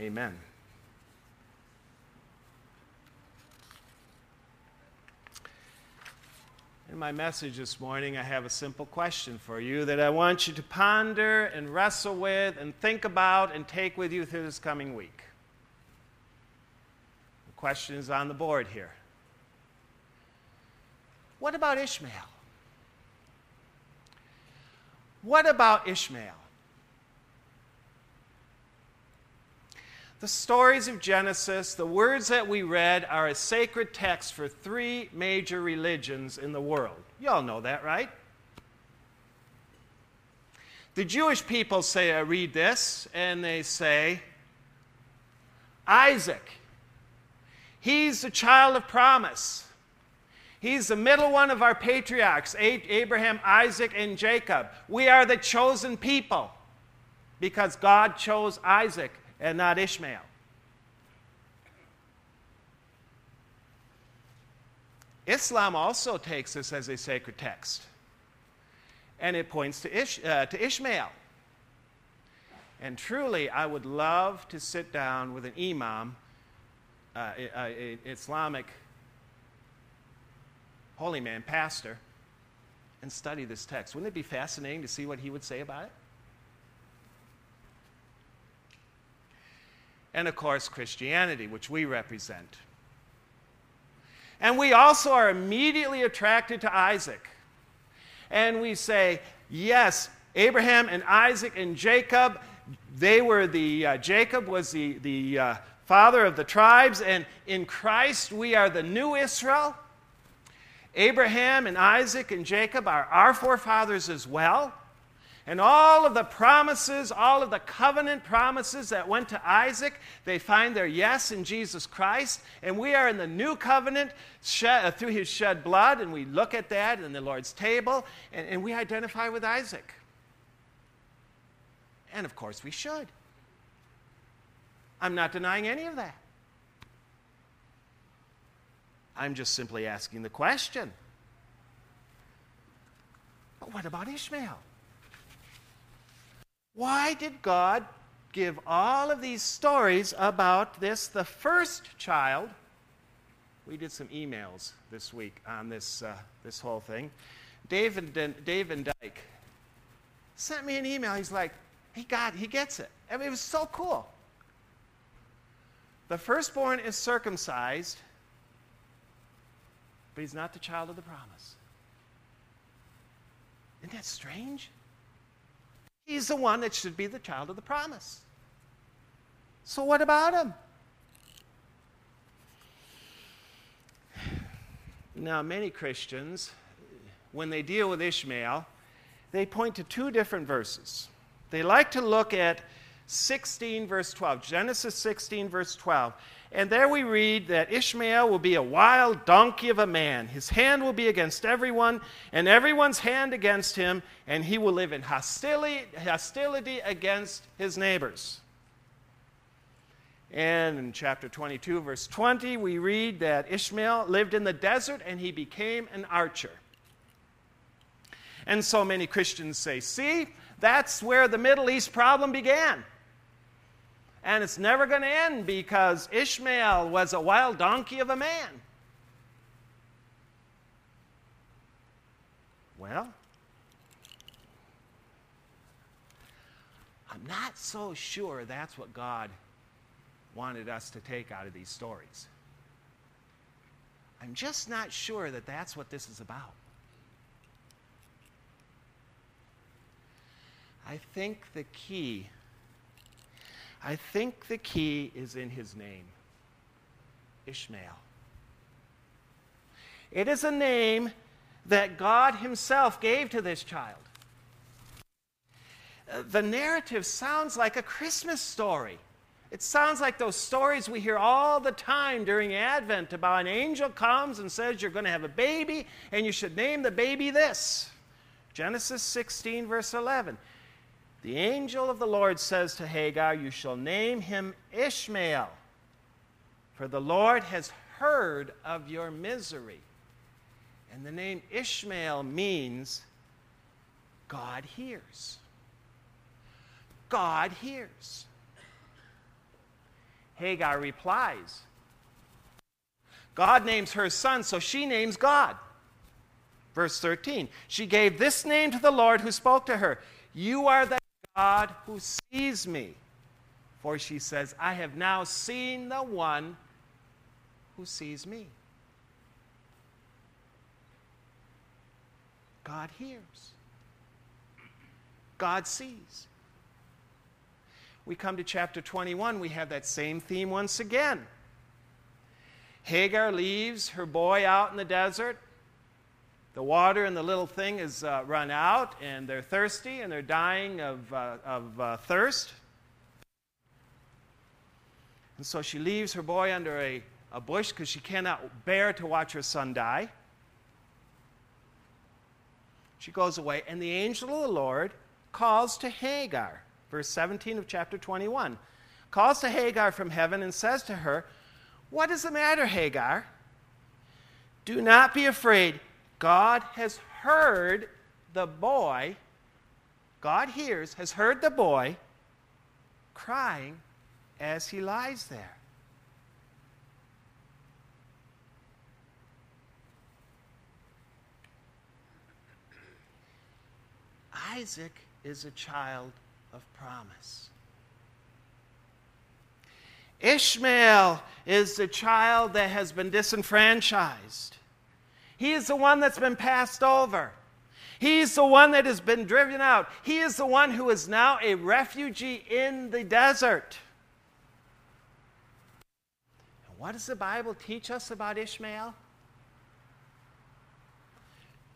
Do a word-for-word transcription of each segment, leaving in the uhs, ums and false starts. Amen. In my message this morning, I have a simple question for you that I want you to ponder and wrestle with and think about and take with you through this coming week. The question is on the board here. What about Ishmael? What about Ishmael? The stories of Genesis, the words that we read, are a sacred text for three major religions in the world. You all know that, right? The Jewish people say, I read this, and they say, Isaac, he's the child of promise. He's the middle one of our patriarchs, Abraham, Isaac, and Jacob. We are the chosen people because God chose Isaac and not Ishmael. Islam also takes this as a sacred text, and it points to, Ish, uh, to Ishmael. And truly, I would love to sit down with an imam, uh, an Islamic holy man, pastor, and study this text. Wouldn't it be fascinating to see what he would say about it? And, of course, Christianity, which we represent. And we also are immediately attracted to Isaac. And we say, yes, Abraham and Isaac and Jacob, they were the, uh, Jacob was the, the uh, father of the tribes, and in Christ we are the new Israel. Abraham and Isaac and Jacob are our forefathers as well. And all of the promises, all of the covenant promises that went to Isaac, they find their yes in Jesus Christ. And we are in the new covenant shed, through his shed blood, and we look at that in the Lord's table, and, and we identify with Isaac. And of course we should. I'm not denying any of that. I'm just simply asking the question, but what about Ishmael? Why did God give all of these stories about this, the first child? We did some emails this week on this, uh, this whole thing. Dave and, Dave and Dyke sent me an email. He's like, he got, he gets it. I mean, it was so cool. The firstborn is circumcised, but he's not the child of the promise. Isn't that strange? He's the one that should be the child of the promise. So what about him? Now, many Christians, when they deal with Ishmael, they point to two different verses. They like to look at sixteen, verse twelve, Genesis sixteen, verse twelve. And there we read that Ishmael will be a wild donkey of a man. His hand will be against everyone, and everyone's hand against him, and he will live in hostility, hostility against his neighbors. And in chapter twenty-two, verse twenty, we read that Ishmael lived in the desert, and he became an archer. And so many Christians say, see, that's where the Middle East problem began. And it's never going to end because Ishmael was a wild donkey of a man. Well, I'm not so sure that's what God wanted us to take out of these stories. I'm just not sure that that's what this is about. I think the key... I think the key is in his name, Ishmael. It is a name that God himself gave to this child. The narrative sounds like a Christmas story. It sounds like those stories we hear all the time during Advent about an angel comes and says you're going to have a baby and you should name the baby this. Genesis sixteen, verse eleven. The angel of the Lord says to Hagar, you shall name him Ishmael, for the Lord has heard of your misery. And the name Ishmael means God hears. God hears. Hagar replies. God names her son, so she names God. Verse thirteen, she gave this name to the Lord who spoke to her. You are the God who sees me. For she says, I have now seen the one who sees me. God hears. God sees. We come to chapter twenty-one. We have that same theme once again. Hagar leaves her boy out in the desert. The water in the little thing is uh, run out, and they're thirsty, and they're dying of, uh, of uh, thirst. And so she leaves her boy under a, a bush because she cannot bear to watch her son die. She goes away, and the angel of the Lord calls to Hagar, verse seventeen of chapter twenty-one, calls to Hagar from heaven and says to her, what is the matter, Hagar? Do not be afraid. God has heard the boy, God hears, has heard the boy crying as he lies there. Isaac is a child of promise. Ishmael is the child that has been disenfranchised. He is the one that's been passed over. He is the one that has been driven out. He is the one who is now a refugee in the desert. And what does the Bible teach us about Ishmael?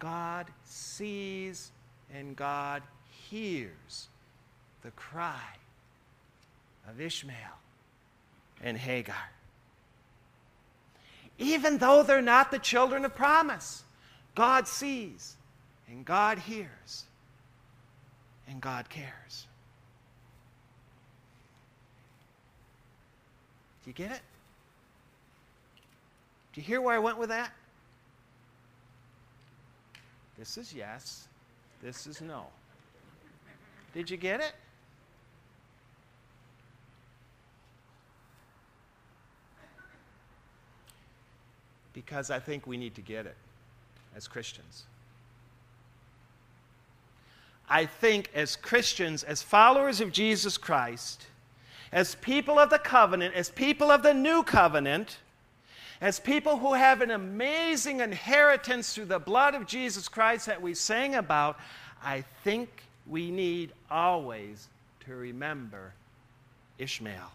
God sees and God hears the cry of Ishmael and Hagar. Even though they're not the children of promise, God sees and God hears and God cares. Do you get it? Do you hear where I went with that? This is yes. This is no. Did you get it? Because I think we need to get it as Christians. I think as Christians, as followers of Jesus Christ, as people of the covenant, as people of the new covenant, as people who have an amazing inheritance through the blood of Jesus Christ that we sang about, I think we need always to remember Ishmael.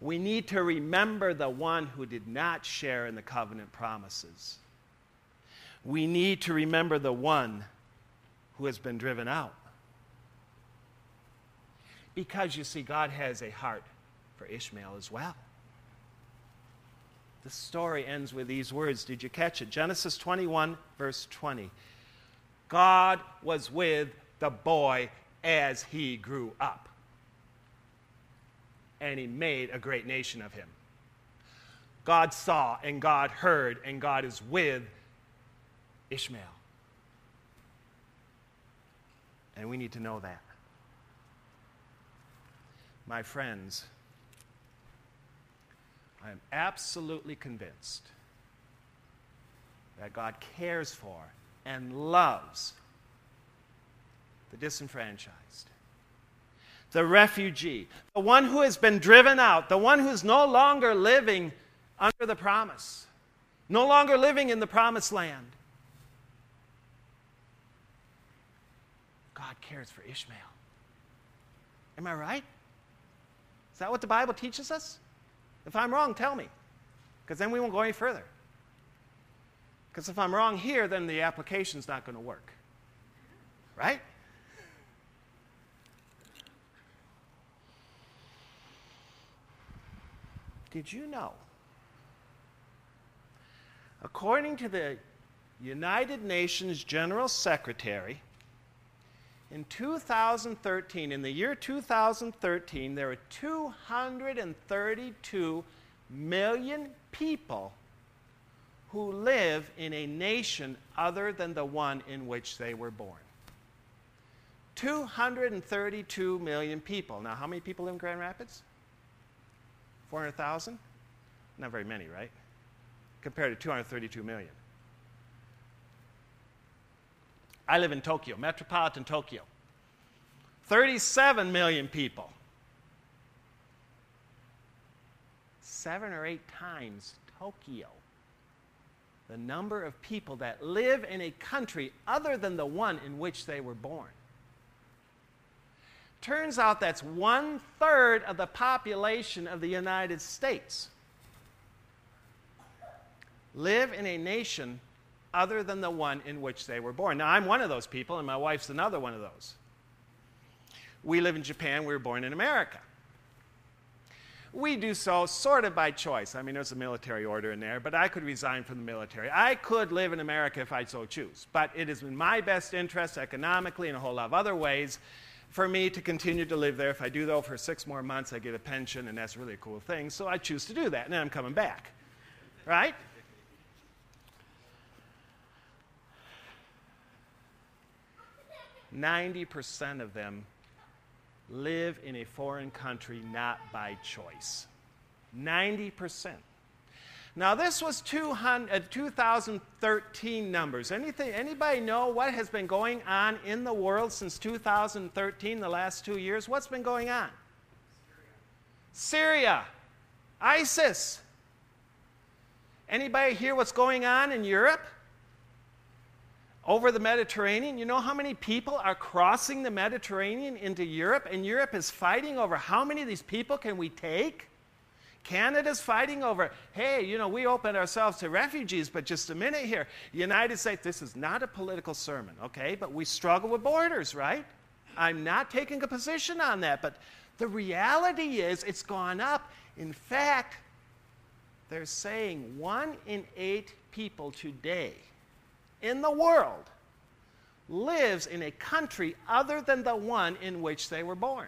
We need to remember the one who did not share in the covenant promises. We need to remember the one who has been driven out. Because, you see, God has a heart for Ishmael as well. The story ends with these words. Did you catch it? Genesis twenty-one, verse twenty. God was with the boy as he grew up. And he made a great nation of him. God saw and God heard and God is with Ishmael. And we need to know that. My friends, I am absolutely convinced that God cares for and loves the disenfranchised, the refugee, the one who has been driven out, the one who's no longer living under the promise, no longer living in the promised land. God cares for Ishmael. Am I right? Is that what the Bible teaches us? If I'm wrong, tell me, because then we won't go any further. Because if I'm wrong here, then the application's not going to work. Right? Did you know, according to the United Nations General Secretary, in two thousand thirteen, in the year two thousand thirteen, there were two hundred thirty-two million people who live in a nation other than the one in which they were born. two hundred thirty-two million people. Now, how many people live in Grand Rapids? four hundred thousand? Not very many, right? Compared to two hundred thirty-two million. I live in Tokyo, metropolitan Tokyo. thirty-seven million people. Seven or eight times Tokyo. The number of people that live in a country other than the one in which they were born. Turns out that's one-third of the population of the United States live in a nation other than the one in which they were born. Now, I'm one of those people, and my wife's another one of those. We live in Japan. We were born in America. We do so sort of by choice. I mean, there's a military order in there, but I could resign from the military. I could live in America if I so choose, but it is in my best interest economically and a whole lot of other ways for me to continue to live there. If I do, though, for six more months, I get a pension, and that's really a cool thing, so I choose to do that, and then I'm coming back, right? ninety percent of them live in a foreign country not by choice. ninety percent. Now, this was two thousand thirteen numbers. Anything, anybody know what has been going on in the world since two thousand thirteen, the last two years? What's been going on? Syria. Syria. ISIS. Anybody hear what's going on in Europe? Over the Mediterranean? You know how many people are crossing the Mediterranean into Europe? And Europe is fighting over how many of these people can we take? Canada's fighting over, hey, you know, we opened ourselves to refugees, but just a minute here. The United States, this is not a political sermon, okay? But we struggle with borders, right? I'm not taking a position on that, but the reality is it's gone up. In fact, they're saying one in eight people today in the world lives in a country other than the one in which they were born.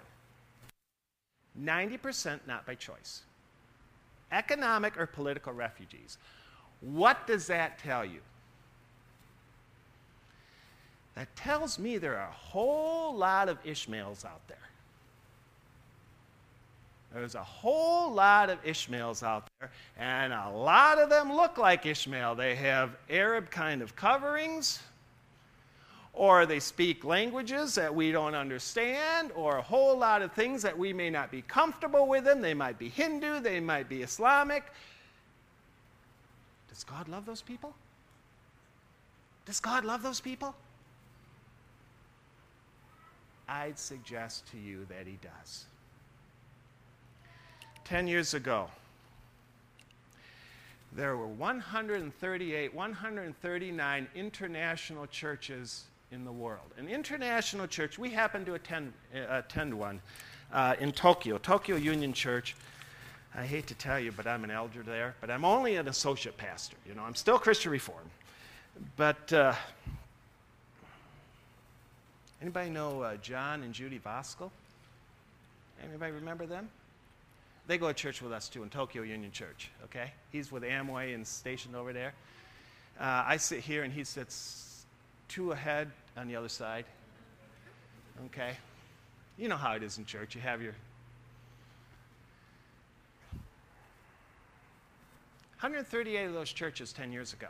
ninety percent not by choice. Economic or political refugees. What does that tell you? That tells me there are a whole lot of Ishmaels out there. There's a whole lot of Ishmaels out there, and a lot of them look like Ishmael. They have Arab kind of coverings, or they speak languages that we don't understand, or a whole lot of things that we may not be comfortable with them. They might be Hindu, they might be Islamic. Does God love those people? Does God love those people? I'd suggest to you that He does. Ten years ago, there were one hundred thirty-eight, one hundred thirty-nine international churches in the world. An international church, we happened to attend, uh, attend one uh, in Tokyo, Tokyo Union Church. I hate to tell you, but I'm an elder there, but I'm only an associate pastor. You know, I'm still Christian Reformed. But uh, anybody know uh, John and Judy Voskal? Anybody remember them? They go to church with us, too, in Tokyo Union Church, okay? He's with Amway and stationed over there. Uh, I sit here, and he sits two ahead on the other side, okay? You know how it is in church. You have your... one hundred thirty-eight of those churches ten years ago.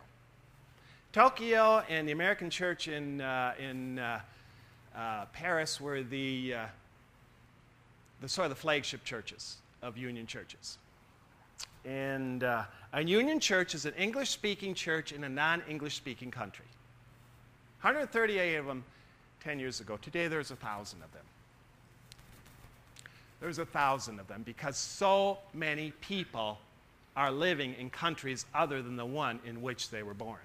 Tokyo and the American church in, uh, in uh, uh, Paris were the, uh, the sort of the flagship churches of Union churches. And uh, a Union church is an English-speaking church in a non-English-speaking country. one hundred thirty-eight of them ten years ago. Today there's a thousand of them. There's a thousand of them because so many people are living in countries other than the one in which they were born.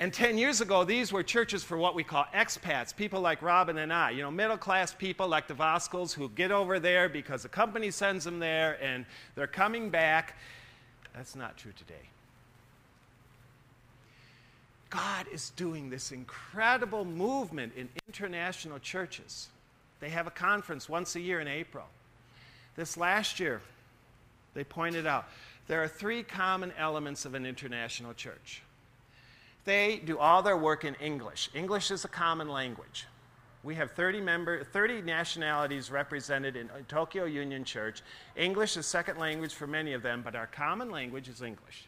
And ten years ago, these were churches for what we call expats, people like Robin and I, you know, middle-class people like the Voskals who get over there because the company sends them there and they're coming back. That's not true today. God is doing this incredible movement in international churches. They have a conference once a year in April. This last year, they pointed out, there are three common elements of an international church. They do all their work in English. English is a common language. We have thirty, member, thirty nationalities represented in Tokyo Union Church. English is second language for many of them, but our common language is English.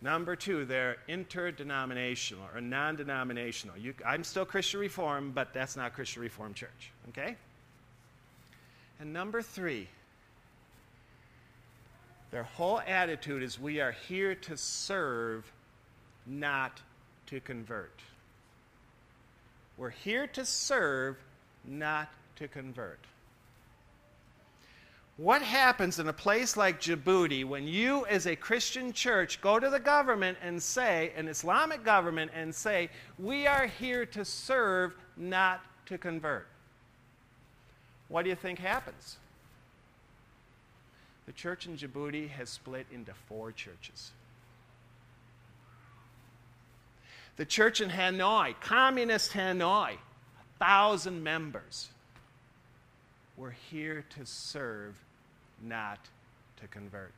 Number two, they're interdenominational or non-denominational. You, I'm still Christian Reformed, but that's not Christian Reformed Church, okay? And number three, their whole attitude is we are here to serve, not to convert. We're here to serve, not to convert. What happens in a place like Djibouti when you as a Christian church go to the government and say, an Islamic government, and say, we are here to serve, not to convert? What do you think happens? The church in Djibouti has split into four churches. The church in Hanoi, communist Hanoi, a thousand members. We're here to serve, not to convert.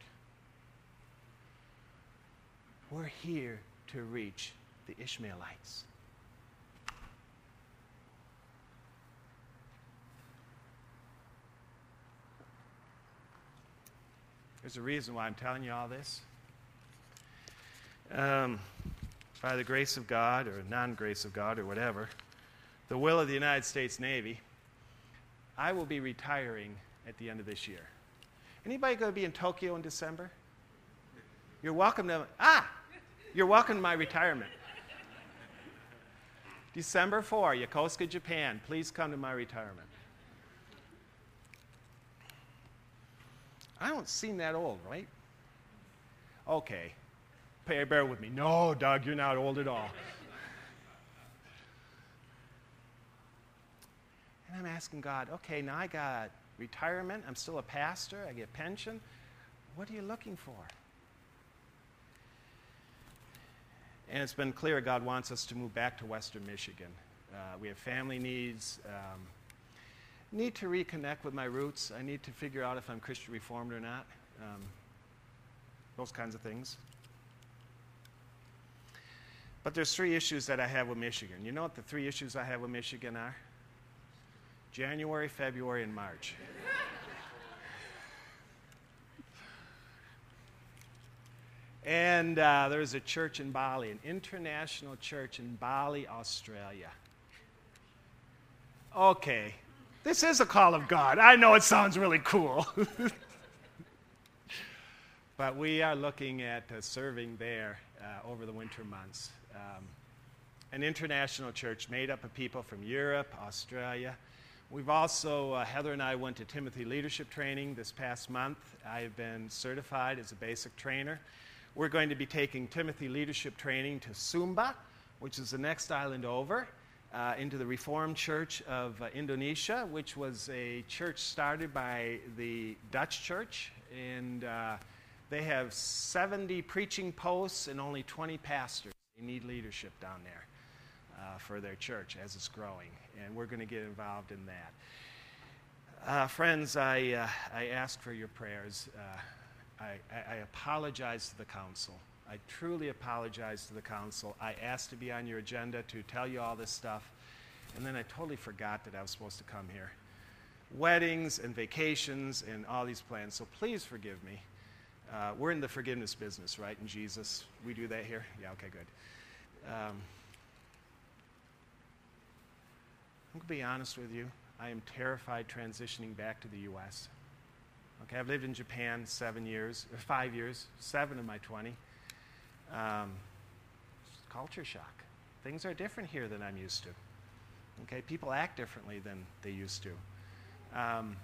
We're here to reach the Ishmaelites. There's a reason why I'm telling you all this. Um, by the grace of God, or non-grace of God, or whatever, the will of the United States Navy, I will be retiring at the end of this year. Anybody going to be in Tokyo in December? You're welcome to, ah, you're welcome to my retirement. December fourth, Yokosuka, Japan, please come to my retirement. I don't seem that old, right? Okay. Bear with me. No, Doug, you're not old at all. And I'm asking God, okay, now I got retirement. I'm still a pastor. I get pension. What are you looking for? And it's been clear God wants us to move back to Western Michigan. Uh, we have family needs. Um, need to reconnect with my roots. I need to figure out if I'm Christian Reformed or not. Um, those kinds of things. But there's three issues that I have with Michigan. You know what the three issues I have with Michigan are? January, February, and March. And uh, there's a church in Bali, an international church in Bali, Australia. Okay, this is a call of God. I know it sounds really cool. But we are looking at uh, serving there uh, over the winter months. Um, an international church made up of people from Europe, Australia. We've also, uh, Heather and I went to Timothy Leadership Training this past month. I've been certified as a basic trainer. We're going to be taking Timothy Leadership Training to Sumba, which is the next island over, uh, into the Reformed Church of uh, Indonesia, which was a church started by the Dutch church. And uh, they have seventy preaching posts and only twenty pastors. They need leadership down there. Uh, for their church as it's growing, and we're going to get involved in that. Uh, friends, I, uh, I ask for your prayers. Uh, I, I, I apologize to the council. I truly apologize to the council. I asked to be on your agenda to tell you all this stuff, and then I totally forgot that I was supposed to come here. Weddings and vacations and all these plans, so please forgive me. Uh, we're in the forgiveness business, right, in Jesus? We do that here? Yeah, okay, good. Um, I'm going to be honest with you. I am terrified transitioning back to the U S Okay, I've lived in Japan seven years, or five years, seven of my twenty. Um, culture shock. Things are different here than I'm used to. Okay, people act differently than they used to. Um,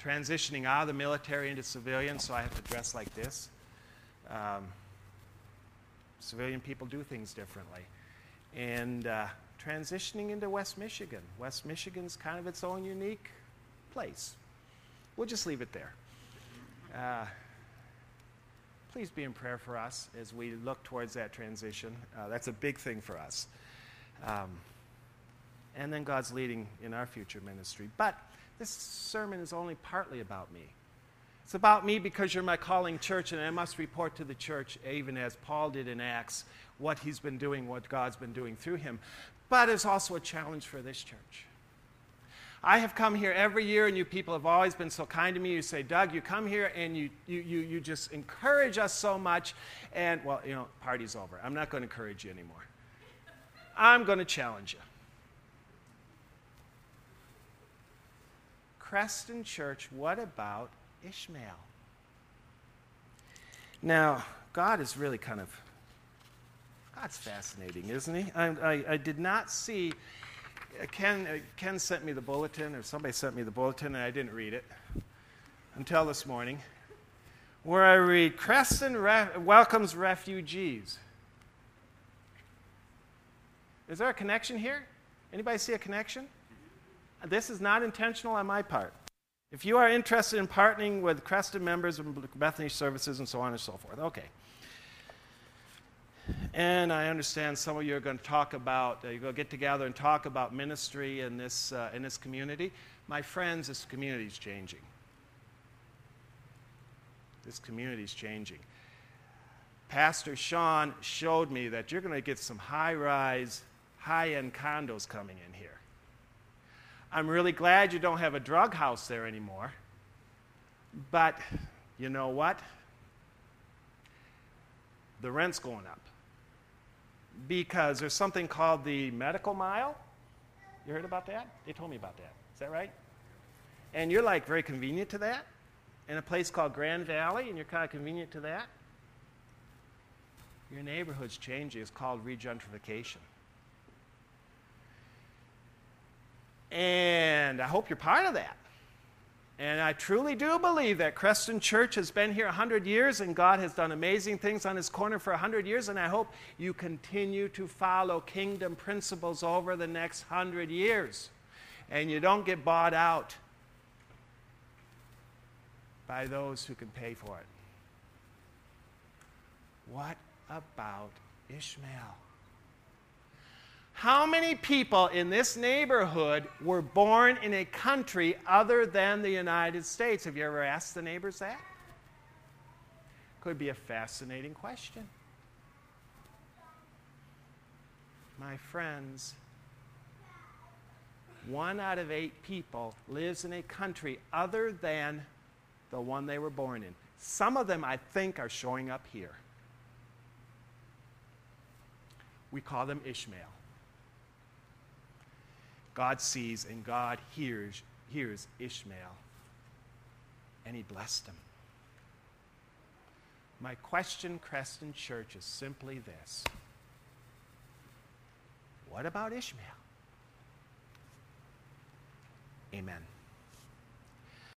transitioning out of the military into civilian, so I have to dress like this. Um, civilian people do things differently. And uh, transitioning into West Michigan. West Michigan's kind of its own unique place. We'll just leave it there. Uh, please be in prayer for us as we look towards that transition. Uh, that's a big thing for us. Um, and then God's leading in our future ministry. But this sermon is only partly about me. It's about me because you're my calling church, and I must report to the church, even as Paul did in Acts, what he's been doing, what God's been doing through him. But it's also a challenge for this church. I have come here every year, and you people have always been so kind to me. You say, Doug, you come here, and you you you, you just encourage us so much. And, well, you know, party's over. I'm not going to encourage you anymore. I'm going to challenge you. Creston Church, what about Ishmael? Now, God is really kind of, God's fascinating, isn't he? I, I, I did not see, Ken, Ken sent me the bulletin, or somebody sent me the bulletin, and I didn't read it until this morning, where I read, Creston ref- welcomes refugees. Is there a connection here? Anybody see a connection? This is not intentional on my part. If you are interested in partnering with Creston members and Bethany Services and so on and so forth, okay. And I understand some of you are going to talk about, uh, you're going to get together and talk about ministry in this, uh, in this community. My friends, this community is changing. This community is changing. Pastor Sean showed me that you're going to get some high-rise, high-end condos coming in here. I'm really glad you don't have a drug house there anymore. But you know what? The rent's going up. Because there's something called the medical mile. You heard about that? They told me about that. Is that right? And you're like very convenient to that. In a place called Grand Valley, and you're kind of convenient to that. Your neighborhood's changing. It's called regentrification. And I hope you're part of that. And I truly do believe that Creston Church has been here one hundred years, and God has done amazing things on His corner for one hundred years, and I hope you continue to follow kingdom principles over the next one hundred years, and you don't get bought out by those who can pay for it. What about Ishmael? How many people in this neighborhood were born in a country other than the United States? Have you ever asked the neighbors that? Could be a fascinating question. My friends, one out of eight people lives in a country other than the one they were born in. Some of them, I think, are showing up here. We call them Ishmael. God sees and God hears, hears Ishmael, and He blessed him. My question, Creston Church, is simply this. What about Ishmael? Amen.